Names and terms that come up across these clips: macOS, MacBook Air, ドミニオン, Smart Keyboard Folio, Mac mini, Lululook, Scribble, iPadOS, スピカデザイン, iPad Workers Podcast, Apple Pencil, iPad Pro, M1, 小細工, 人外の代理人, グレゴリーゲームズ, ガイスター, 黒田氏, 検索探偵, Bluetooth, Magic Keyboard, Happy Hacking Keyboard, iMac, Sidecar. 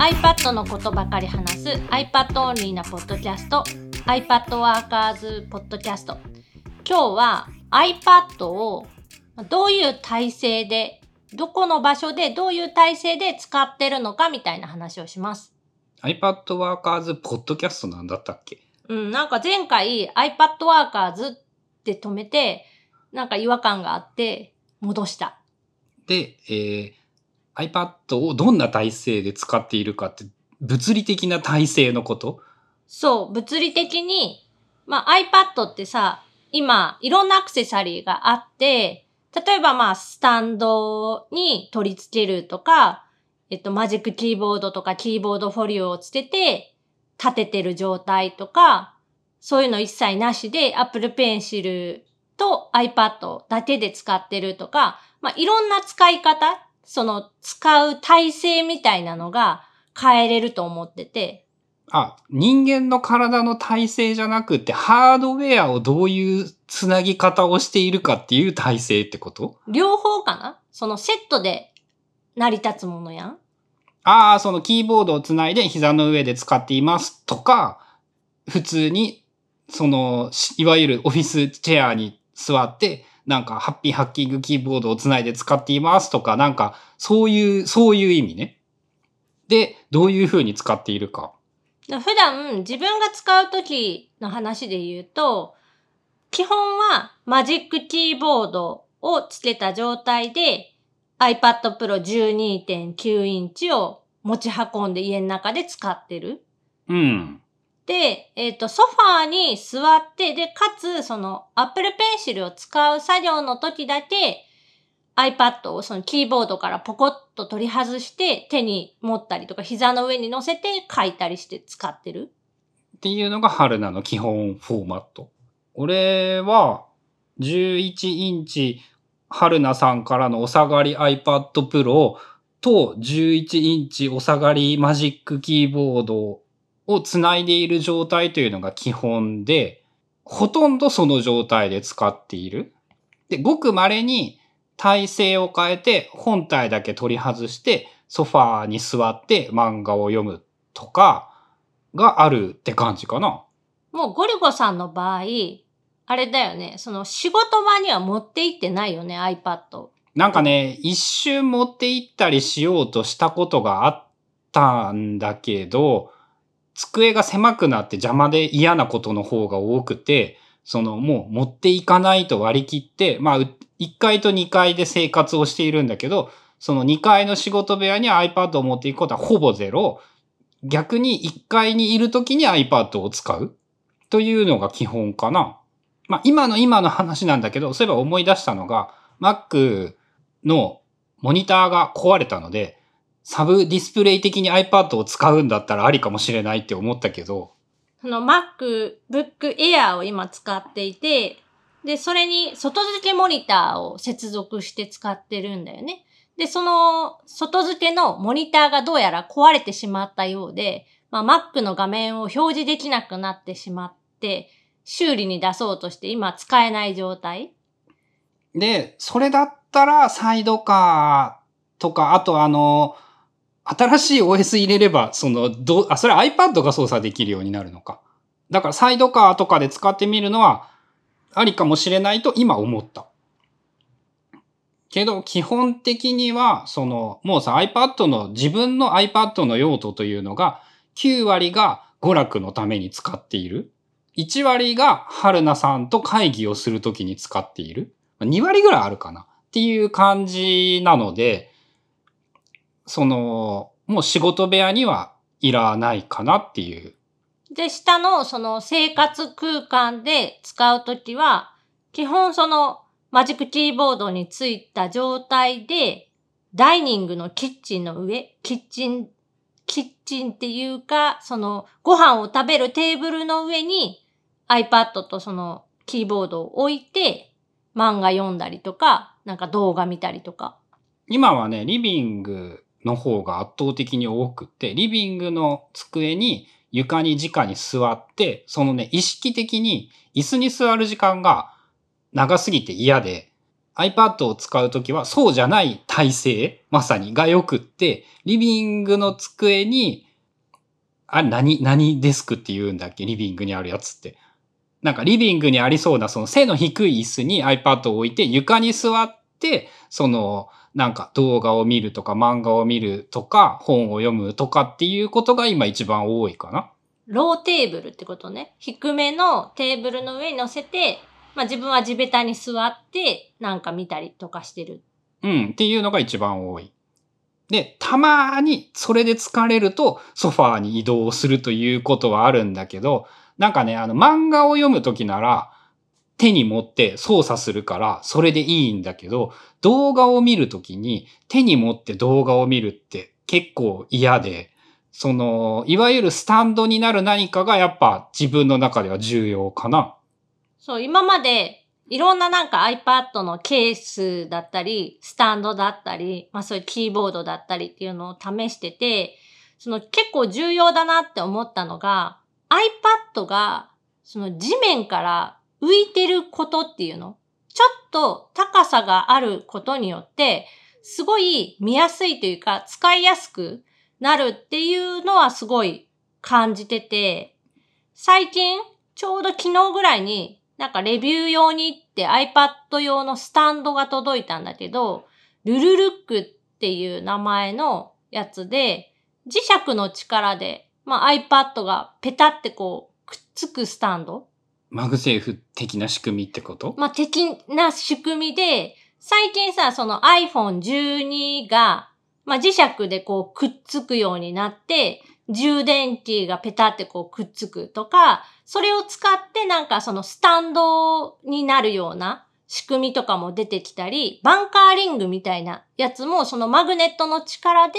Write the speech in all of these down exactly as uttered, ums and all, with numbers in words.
iPad のことばかり話す iPad オンリーなポッドキャスト iPad Workers Podcast。 今日は iPad をどういう体制でどこの場所でどういう体制で使ってるのかみたいな話をします。 iPad Workers Podcast なんだったっけ？うん、なんか前回 iPad Workers って止めてなんか違和感があって戻した。で、えー、iPad をどんな体制で使っているかって物理的な体制のこと？そう、物理的に、まあ、iPad ってさ、今いろんなアクセサリーがあって、例えばまあスタンドに取り付けるとか、えっとマジックキーボードとかキーボードフォリオをつけて立ててる状態とか、そういうの一切なしで Apple Pencil と iPad だけで使ってるとか、まあ、いろんな使い方、その使う体勢みたいなのが変えれると思ってて。あ、人間の体の体勢じゃなくて、ハードウェアをどういうつなぎ方をしているかっていう体勢ってこと？両方かな？そのセットで成り立つものやん。ああ、そのキーボードをつないで膝の上で使っていますとか、普通に、その、いわゆるオフィスチェアに座って、なんかハッピーハッキングキーボードをつないで使っていますとか、なんか、そういう、そういう意味ね。で、どういう風に使っているか。普段、自分が使う時の話で言うと、基本はマジックキーボードをつけた状態で、iPad Pro じゅうにてんきゅう インチを持ち運んで家の中で使ってる。うん。で、えっと、ソファーに座って、で、かつ、その Apple Pencil を使う作業の時だけ iPad をそのキーボードからポコッと取り外して手に持ったりとか膝の上に乗せて書いたりして使ってる。っていうのが春菜の基本フォーマット。俺はじゅういちインチ、春菜さんからのお下がり iPad Pro とじゅういちインチお下がりマジックキーボードをつないでいる状態というのが基本で、ほとんどその状態で使っている。で、ごく稀に体勢を変えて本体だけ取り外してソファーに座って漫画を読むとかがあるって感じかな。もうゴリゴさんの場合、あれだよね。その仕事場には持って行ってないよね、iPad。なんかね、一瞬持って行ったりしようとしたことがあったんだけど、机が狭くなって邪魔で嫌なことの方が多くて、そのもう持って行かないと割り切って、まあいっかいとにかいで生活をしているんだけど、そのにかいの仕事部屋に iPad を持っていくことはほぼゼロ。逆にいっかいにいるときに iPad を使うというのが基本かな。まあ、今の今の話なんだけど、そういえば思い出したのが、Mac のモニターが壊れたので、サブディスプレイ的に iPad を使うんだったらありかもしれないって思ったけど。その MacBook Air を今使っていて、で、それに外付けモニターを接続して使ってるんだよね。で、その外付けのモニターがどうやら壊れてしまったようで、まあ、Mac の画面を表示できなくなってしまって、修理に出そうとして今使えない状態で、それだったらサイドカーとか、あとあの新しい オーエス 入れれば、そのどあそれ iPad が操作できるようになるのか。だからサイドカーとかで使ってみるのはありかもしれないと今思ったけど、基本的にはそのもうさ iPad の自分の iPad の用途というのがきゅうわりが娯楽のために使っている、いちわりが春菜さんと会議をするときに使っている。にわりぐらいあるかなっていう感じなので、その、もう仕事部屋にはいらないかなっていう。で、下のその生活空間で使うときは、基本そのマジックキーボードについた状態で、ダイニングのキッチンの上、キッチン、キッチンっていうか、そのご飯を食べるテーブルの上に、iPad とそのキーボードを置いて漫画読んだりとか、なんか動画見たりとか。今はね、リビングの方が圧倒的に多くて、リビングの机に床に直に座って、そのね、意識的に椅子に座る時間が長すぎて嫌で、iPad を使うときはそうじゃない体勢、まさにがよくって、リビングの机に、あれ何、何デスクって言うんだっけ、リビングにあるやつって。なんかリビングにありそうなその背の低い椅子に iPad を置いて床に座って、そのなんか動画を見るとか漫画を見るとか本を読むとかっていうことが今一番多いかな。ローテーブルってことね。低めのテーブルの上に乗せて、まあ自分は地べたに座ってなんか見たりとかしてる。うん、っていうのが一番多い。で、たまにそれで疲れるとソファーに移動するということはあるんだけど、なんかね、あの漫画を読むときなら手に持って操作するからそれでいいんだけど、動画を見るときに手に持って動画を見るって結構嫌で、その、いわゆるスタンドになる何かがやっぱ自分の中では重要かな。そう、今までいろんななんか iPad のケースだったり、スタンドだったり、まあそういうキーボードだったりっていうのを試してて、その結構重要だなって思ったのが、iPad が、その地面から浮いてることっていうの。ちょっと高さがあることによって、すごい見やすいというか、使いやすくなるっていうのはすごい感じてて、最近、ちょうど昨日ぐらいに、なんかレビュー用にって iPad 用のスタンドが届いたんだけど、ルルルックっていう名前のやつで、磁石の力で、まあ、iPad がペタってこう、くっつくスタンド。マグセーフ的な仕組みってこと？まあ、的な仕組みで、最近さ、その アイフォンじゅうに が、まあ、磁石でこう、くっつくようになって、充電器がペタってこう、くっつくとか、それを使ってなんかそのスタンドになるような仕組みとかも出てきたり、バンカーリングみたいなやつも、そのマグネットの力で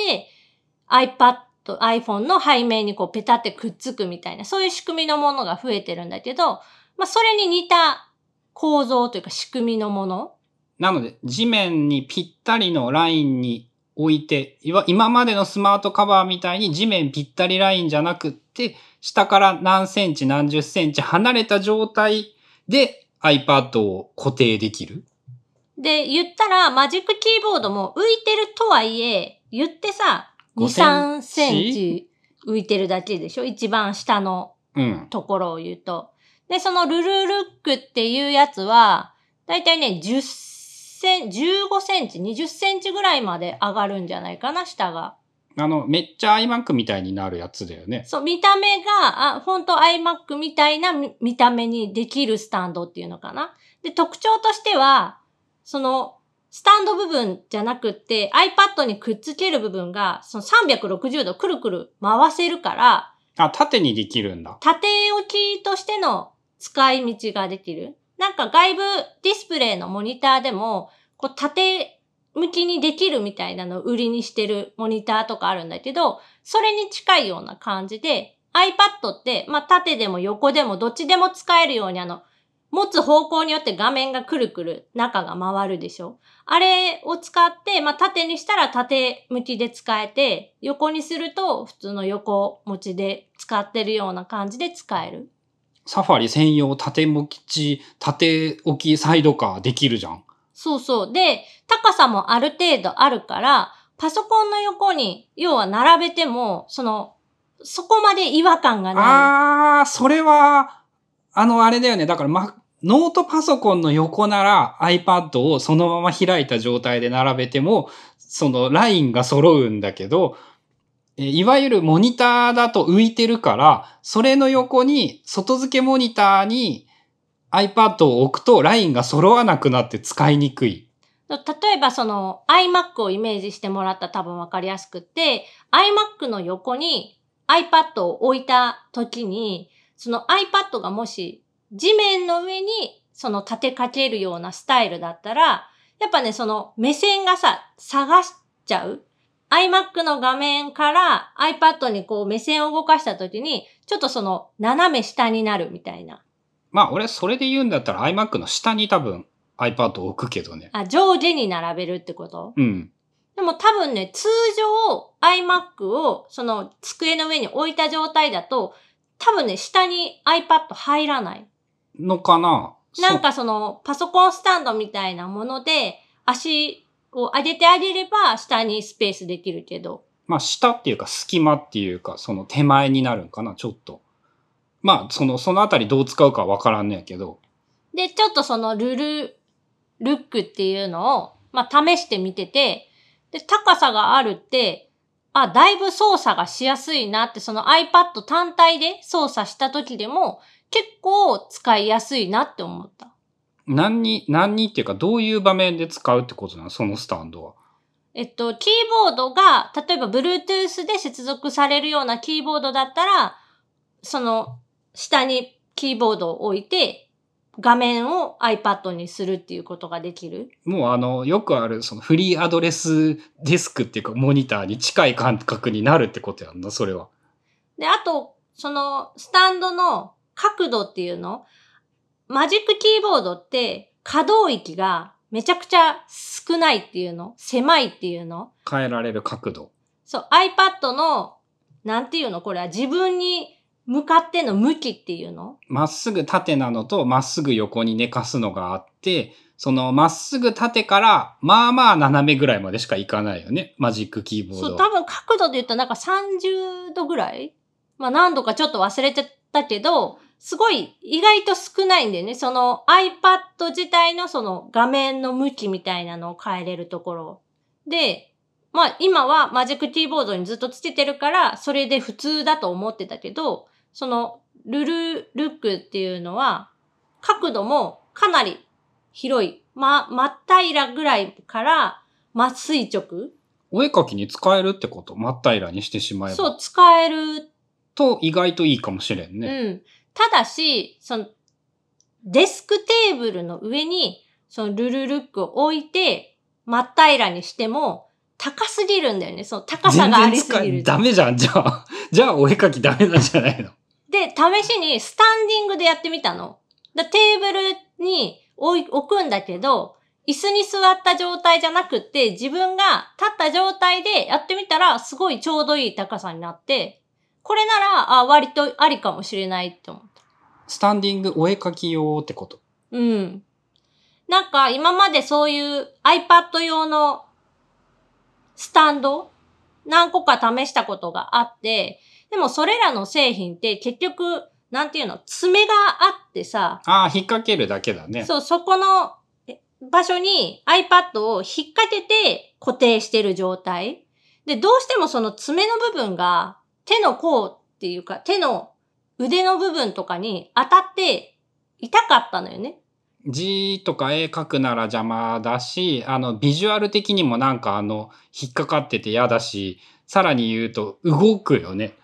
iPad iPhone の背面にこうペタってくっつくみたいな、そういう仕組みのものが増えてるんだけど、まあそれに似た構造というか仕組みのもの。なので、地面にぴったりのラインに置いて、今までのスマートカバーみたいに地面ぴったりラインじゃなくって、下から何センチ何十センチ離れた状態で iPad を固定できる。で、言ったらマジックキーボードも浮いてるとはいえ、言ってさ、に、さんセンチ浮いてるだけでしょ、一番下のところを言うと。うん、で、そのルルルックっていうやつは、だいたいね、じゅっセンチ、じゅうごセンチ、にじゅっセンチぐらいまで上がるんじゃないかな、下が。あの、めっちゃ iMac みたいになるやつだよね。そう、見た目が、あ、ほんと iMac みたいな見た目にできるスタンドっていうのかな。で、特徴としては、その、スタンド部分じゃなくって、iPad にくっつける部分が、そのさんびゃくろくじゅうどくるくる回せるから。あ、縦にできるんだ。縦置きとしての使い道ができる。なんか外部ディスプレイのモニターでも、こう縦向きにできるみたいなのを売りにしてるモニターとかあるんだけど、それに近いような感じで、iPad って、まあ、縦でも横でもどっちでも使えるようにあの、持つ方向によって画面がくるくる中が回るでしょ。あれを使って、まあ、縦にしたら縦向きで使えて、横にすると普通の横持ちで使ってるような感じで使える。サファリ専用縦向き、縦置きサイドカーできるじゃん。そうそう。で、高さもある程度あるから、パソコンの横に、要は並べても、その、そこまで違和感がない。あー、それは、あの、あれだよね。だから、ま、ノートパソコンの横なら iPad をそのまま開いた状態で並べても、そのラインが揃うんだけど、えいわゆるモニターだと浮いてるから、それの横に外付けモニターに iPad を置くとラインが揃わなくなって使いにくい。例えばその iMac をイメージしてもらったら多分わかりやすくて、iMac の横に iPad を置いた時に、その iPad がもし地面の上にその立てかけるようなスタイルだったら、やっぱね、その目線がさ、探しちゃう。iMac の画面から iPad にこう目線を動かしたときに、ちょっとその斜め下になるみたいな。まあ俺それで言うんだったら iMac の下に多分 iPad を置くけどね。あ、上下に並べるってこと？うん。でも多分ね、通常 iMac をその机の上に置いた状態だと、多分ね、下に iPad 入らない。のかな？なんかそのパソコンスタンドみたいなもので足を上げてあげれば下にスペースできるけど。まあ下っていうか隙間っていうかその手前になるんかな、ちょっと。まあその、そのあたりどう使うかわからんねやけど。で、ちょっとそのルル、ルックっていうのを、まあ試してみてて、で、高さがあるって、あ、だいぶ操作がしやすいなって、その iPad 単体で操作した時でも結構使いやすいなって思った。何に、何にっていうかどういう場面で使うってことなの、そのスタンドは。えっと、キーボードが、例えば Bluetooth で接続されるようなキーボードだったら、その、下にキーボードを置いて、画面を iPad にするっていうことができる。もうあの、よくある、そのフリーアドレスデスクっていうか、モニターに近い感覚になるってことやんな、それは。で、あと、その、スタンドの角度っていうの、マジックキーボードって、可動域がめちゃくちゃ少ないっていうの、狭いっていうの。変えられる角度。そう、iPad の、なんていうの、これは自分に、向かっての向きっていうの？まっすぐ縦なのとまっすぐ横に寝かすのがあって、そのまっすぐ縦からまあまあ斜めぐらいまでしかいかないよね。マジックキーボード。そう、多分角度で言ったらなんかさんじゅうどぐらい？まあ何度かちょっと忘れちゃったけど、すごい意外と少ないんだよね。その iPad 自体のその画面の向きみたいなのを変えれるところ。で、まあ今はマジックキーボードにずっとつけてるから、それで普通だと思ってたけど、そのルルルックっていうのは角度もかなり広い、ま、まっ平らぐらいからま垂直。お絵描きに使えるってこと？まっ平らにしてしまえば。そう、使える。と意外といいかもしれんね。うん。ただし、そのデスクテーブルの上にそのルルルックを置いてまっ平らにしても高すぎるんだよね。その高さがありすぎる。ダメじゃん、じゃあ。じゃあお絵描きダメなんじゃないの？で、試しにスタンディングでやってみたの。だテーブルに置くんだけど、椅子に座った状態じゃなくって、自分が立った状態でやってみたら、すごいちょうどいい高さになって、これなら、あ、割とありかもしれないって思った。スタンディングお絵描き用ってこと？うん。なんか、今までそういう iPad 用のスタンド、何個か試したことがあって、でもそれらの製品って結局、なんていうの、爪があってさ。ああ、引っ掛けるだけだね。そう、そこの場所に iPad を引っ掛けて固定してる状態。で、どうしてもその爪の部分が手の甲っていうか、手の腕の部分とかに当たって痛かったのよね。字とか絵描くなら邪魔だし、あの、ビジュアル的にもなんかあの、引っかかってて嫌だし、さらに言うと動くよね。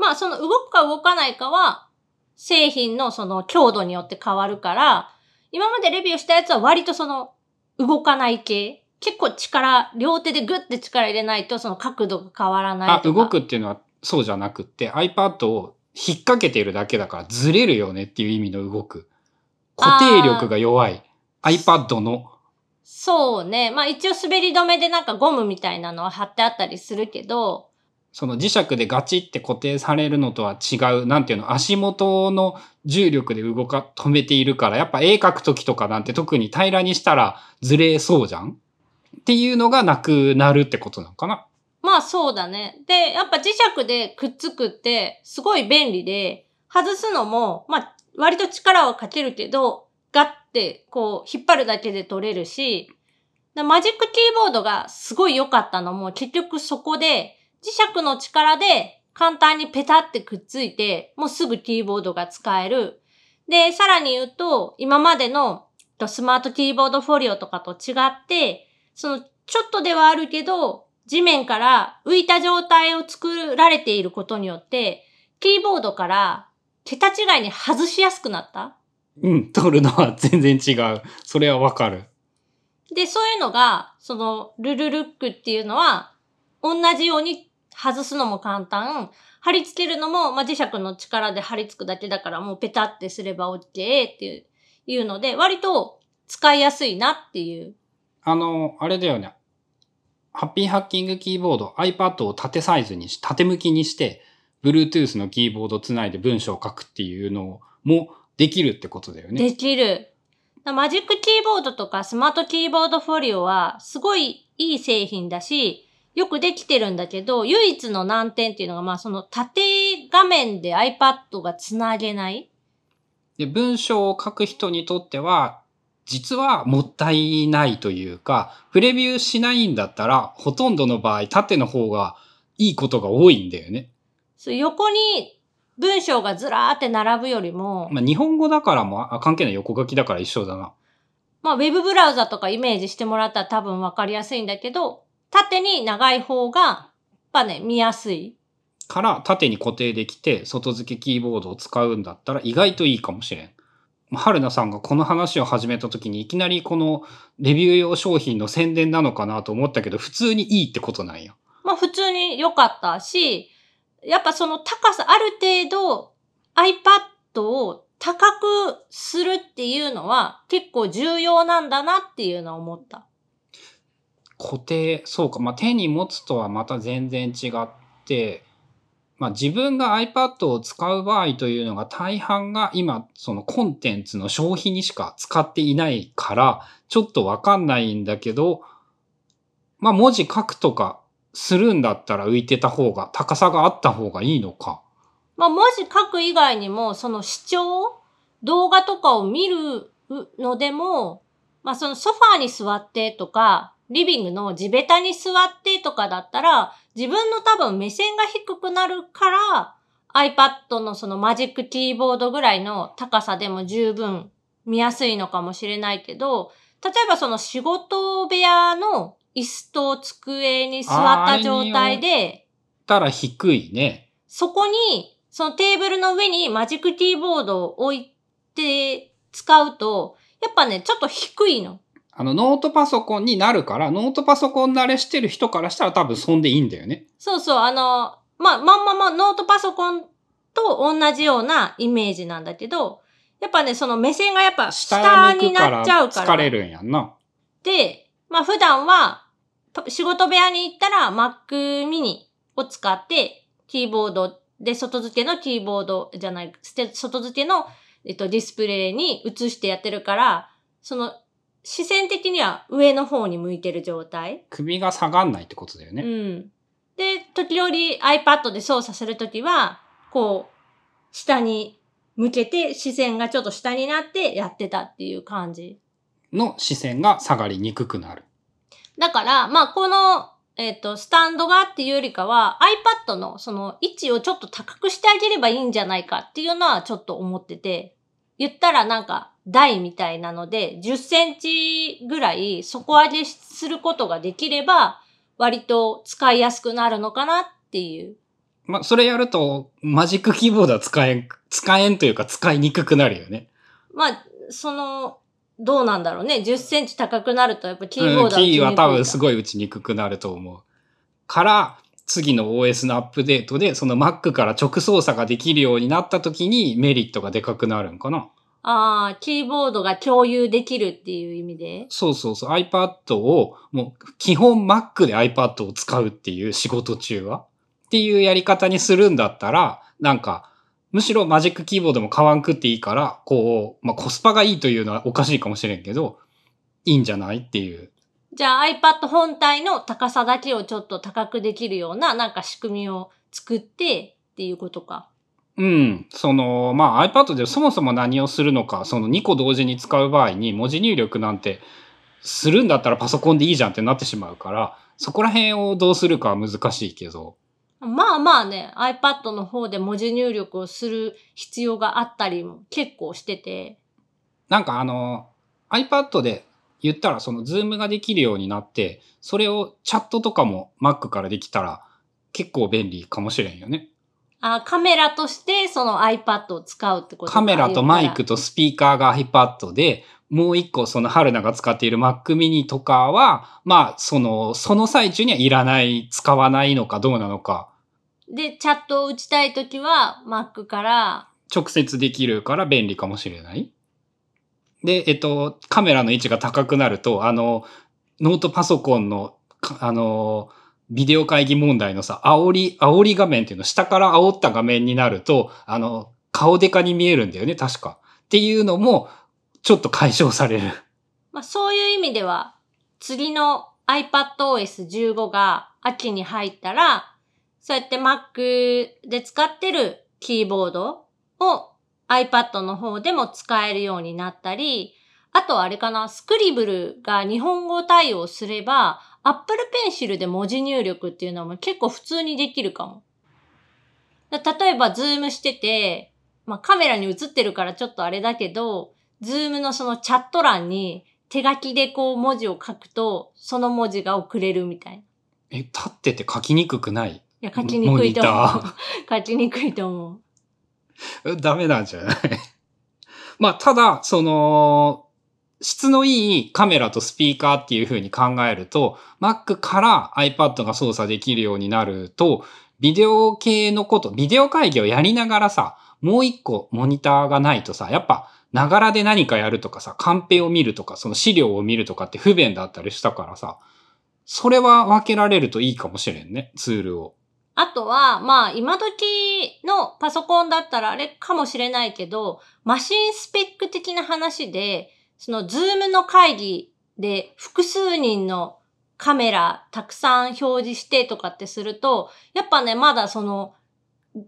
まあその動くか動かないかは製品のその強度によって変わるから、今までレビューしたやつは割とその動かない系。結構力、両手でグッて力入れないとその角度が変わらないとか。あ、動くっていうのはそうじゃなくって、 iPad を引っ掛けているだけだからずれるよねっていう意味の動く。固定力が弱い。iPad の。そうね。まあ一応滑り止めでなんかゴムみたいなのは貼ってあったりするけど、その磁石でガチって固定されるのとは違う、なんていうの、足元の重力で動か、止めているから、やっぱ絵描くときとかなんて特に平らにしたらずれそうじゃんっていうのがなくなるってことなのかな。まあそうだね。で、やっぱ磁石でくっつくってすごい便利で、外すのも、まあ割と力をかけるけど、ガッてこう引っ張るだけで取れるし、マジックキーボードがすごい良かったのも結局そこで、磁石の力で簡単にペタってくっついて、もうすぐキーボードが使える。で、さらに言うと、今までのスマートキーボードフォリオとかと違って、その、ちょっとではあるけど、地面から浮いた状態を作られていることによって、キーボードから桁違いに外しやすくなった？うん、取るのは全然違う。それはわかる。で、そういうのが、その、ルルルックっていうのは、同じように外すのも簡単。貼り付けるのも、まあ、磁石の力で貼り付くだけだから、もうペタってすれば OK っていう、いうので、割と使いやすいなっていう。あの、あれだよね。ハッピーハッキングキーボード、iPad を縦サイズにし、縦向きにして、Bluetooth のキーボードつないで文章を書くっていうのも、できるってことだよね。できる。マジックキーボードとかスマートキーボードフォリオはすごいいい製品だし、よくできてるんだけど、唯一の難点っていうのが、まあその縦画面で iPad がつなげない。で、文章を書く人にとっては、実はもったいないというか、プレビューしないんだったら、ほとんどの場合、縦の方がいいことが多いんだよね。そう、横に文章がずらーって並ぶよりも。まあ日本語だからも、あ、関係ない、横書きだから一緒だな。まあウェブブラウザとかイメージしてもらったら多分わかりやすいんだけど、縦に長い方が、やっぱね、見やすい。から、縦に固定できて、外付けキーボードを使うんだったら、意外といいかもしれん。春菜さんがこの話を始めた時に、いきなりこのレビュー用商品の宣伝なのかなと思ったけど、普通にいいってことなんや。まあ、普通に良かったし、やっぱその高さ、ある程度 iPad を高くするっていうのは、結構重要なんだなっていうのは思った。固定、そうか。まあ、手に持つとはまた全然違って、まあ、自分が iPad を使う場合というのが大半が今、そのコンテンツの消費にしか使っていないから、ちょっとわかんないんだけど、まあ、文字書くとかするんだったら浮いてた方が、高さがあった方がいいのか。まあ、文字書く以外にも、その視聴、動画とかを見るのでも、まあ、そのソファーに座ってとか、リビングの地べたに座ってとかだったら、自分の多分目線が低くなるから、iPad のそのマジックキーボードぐらいの高さでも十分見やすいのかもしれないけど、例えばその仕事部屋の椅子と机に座った状態で、たら低いね。そこに、そのテーブルの上にマジックキーボードを置いて使うと、やっぱね、ちょっと低いの。あの、ノートパソコンになるから、ノートパソコン慣れしてる人からしたら多分そんでいいんだよね。そうそう、あの、まあ、まんままノートパソコンと同じようなイメージなんだけど、やっぱね、その目線がやっぱ下になっちゃうから。下を向くから疲れるんやんな。で、まあ、普段は、仕事部屋に行ったら Mac mini を使って、キーボードで外付けのキーボードじゃない、外付けの、えっと、ディスプレイに移してやってるから、その、視線的には上の方に向いてる状態。首が下がんないってことだよね。うん。で、時折 iPad で操作するときは、こう、下に向けて視線がちょっと下になってやってたっていう感じ。の視線が下がりにくくなる。だから、まあ、この、えっと、スタンドがっていうよりかは、iPad のその位置をちょっと高くしてあげればいいんじゃないかっていうのはちょっと思ってて、言ったらなんか、台みたいなので、じゅっセンチぐらい底上げすることができれば、割と使いやすくなるのかなっていう。まあ、それやると、マジックキーボードは使えん、使えんというか使いにくくなるよね。まあ、その、どうなんだろうね。じゅっセンチ高くなると、やっぱキーボードは打ちにくい。キーは多分すごい打ちにくくなると思う。から、次の オーエス のアップデートで、その Mac から直操作ができるようになった時にメリットがでかくなるんかな。ああ、キーボードが共有できるっていう意味で。そうそうそう。iPad を、もう、基本 Mac で iPad を使うっていう仕事中はっていうやり方にするんだったら、なんか、むしろマジックキーボードも買わんくっていいから、こう、まあ、コスパがいいというのはおかしいかもしれんけど、いいんじゃないっていう。じゃあ iPad 本体の高さだけをちょっと高くできるような、なんか仕組みを作ってっていうことか。うん。その、まあ、iPad でそもそも何をするのか、そのにこ同時に使う場合に文字入力なんてするんだったらパソコンでいいじゃんってなってしまうから、そこら辺をどうするかは難しいけど。まあまあね、iPad の方で文字入力をする必要があったりも結構してて。なんかあの、iPad で言ったらその Zoom ができるようになって、それをチャットとかも Mac からできたら結構便利かもしれんよね。あ、カメラとしてその iPad を使うってこと。カメラとマイクとスピーカーが iPad で、もう一個その春菜が使っている Mac mini とかは、まあその、その最中にはいらない、使わないのかどうなのか。で、チャットを打ちたいときは Mac から。直接できるから便利かもしれない。で、えっと、カメラの位置が高くなると、あの、ノートパソコンの、あの、ビデオ会議問題のさ、煽り、煽り画面っていうの、下から煽った画面になると、あの、顔デカに見えるんだよね、確か。っていうのもちょっと解消される。まあ、そういう意味では次の iPadOS じゅうご が秋に入ったら、そうやって Mac で使ってるキーボードを iPad の方でも使えるようになったり、あとあれかな、スクリブルが日本語対応すれば Apple Pencil で文字入力っていうのも結構普通にできるかも。だから例えばズームしてて、まあ、カメラに映ってるからちょっとあれだけど、ズームのそのチャット欄に手書きでこう文字を書くとその文字が送れるみたいな。え、立ってて書きにくくない？いや、書きにくいと思う。書きにくいと思う。ダメなんじゃない？まあ、ただ、その、質のいいカメラとスピーカーっていう風に考えると、Mac から iPad が操作できるようになると、ビデオ系のこと、ビデオ会議をやりながらさ、もう一個モニターがないとさ、やっぱ、ながらで何かやるとかさ、カンペを見るとか、その資料を見るとかって不便だったりしたからさ、それは分けられるといいかもしれんね、ツールを。あとは、まあ、今時のパソコンだったらあれかもしれないけど、マシンスペック的な話で、そのズームの会議で複数人のカメラたくさん表示してとかってすると、やっぱね、まだその、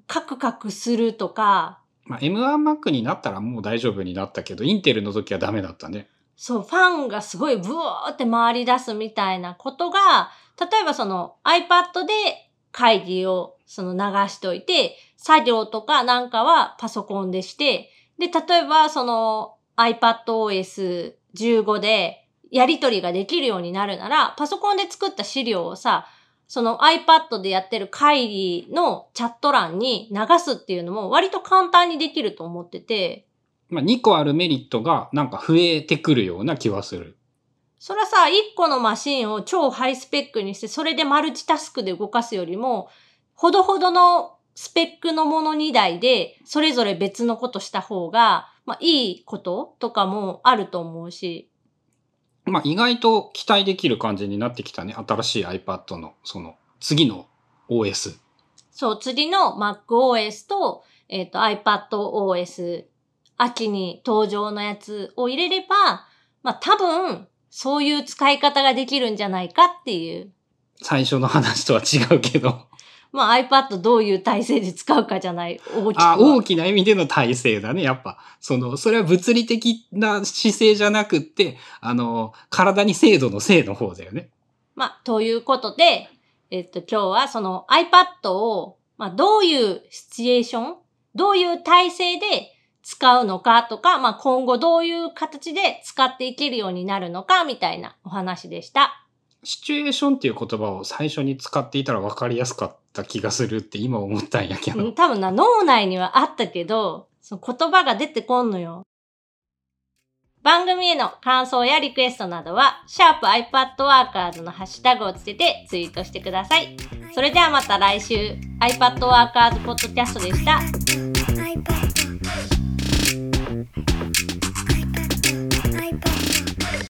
カクカクするとか、まあ、エムワンマック になったらもう大丈夫になったけど、インテルの時はダメだったね。そう、ファンがすごいブワーって回り出すみたいなことが、例えばその iPad で会議をその流しといて、作業とかなんかはパソコンでして、で、例えばその iPadOS じゅうご でやり取りができるようになるなら、パソコンで作った資料をさ、その iPad でやってる会議のチャット欄に流すっていうのも割と簡単にできると思ってて。まあ、にこあるメリットがなんか増えてくるような気はする。それはさ、いっこのマシンを超ハイスペックにして、それでマルチタスクで動かすよりも、ほどほどのスペックのものにだいで、それぞれ別のことした方が、まあ、いいこととかもあると思うし。まあ、意外と期待できる感じになってきたね。新しい iPad のその次の オーエス。そう、次の MacOS と、えっと iPadOS、秋に登場のやつを入れれば、まあ多分そういう使い方ができるんじゃないかっていう。最初の話とは違うけど。まあ iPad どういう体制で使うかじゃない。大きく。あ、大きな意味での体制だね。やっぱ、その、それは物理的な姿勢じゃなくって、あの、体に精度の精の方だよね。まあ、ということで、えっと、今日はその iPad を、まあ、どういうシチュエーション、どういう体制で使うのかとか、まあ、今後どういう形で使っていけるようになるのか、みたいなお話でした。シチュエーションっていう言葉を最初に使っていたら分かりやすかった気がするって今思ったんやけど。多分な、脳内にはあったけど、その言葉が出てこんのよ。番組への感想やリクエストなどは、シャープ iPadWorkers のハッシュタグをつけてツイートしてください。それではまた来週、iPadWorkers Podcast でした。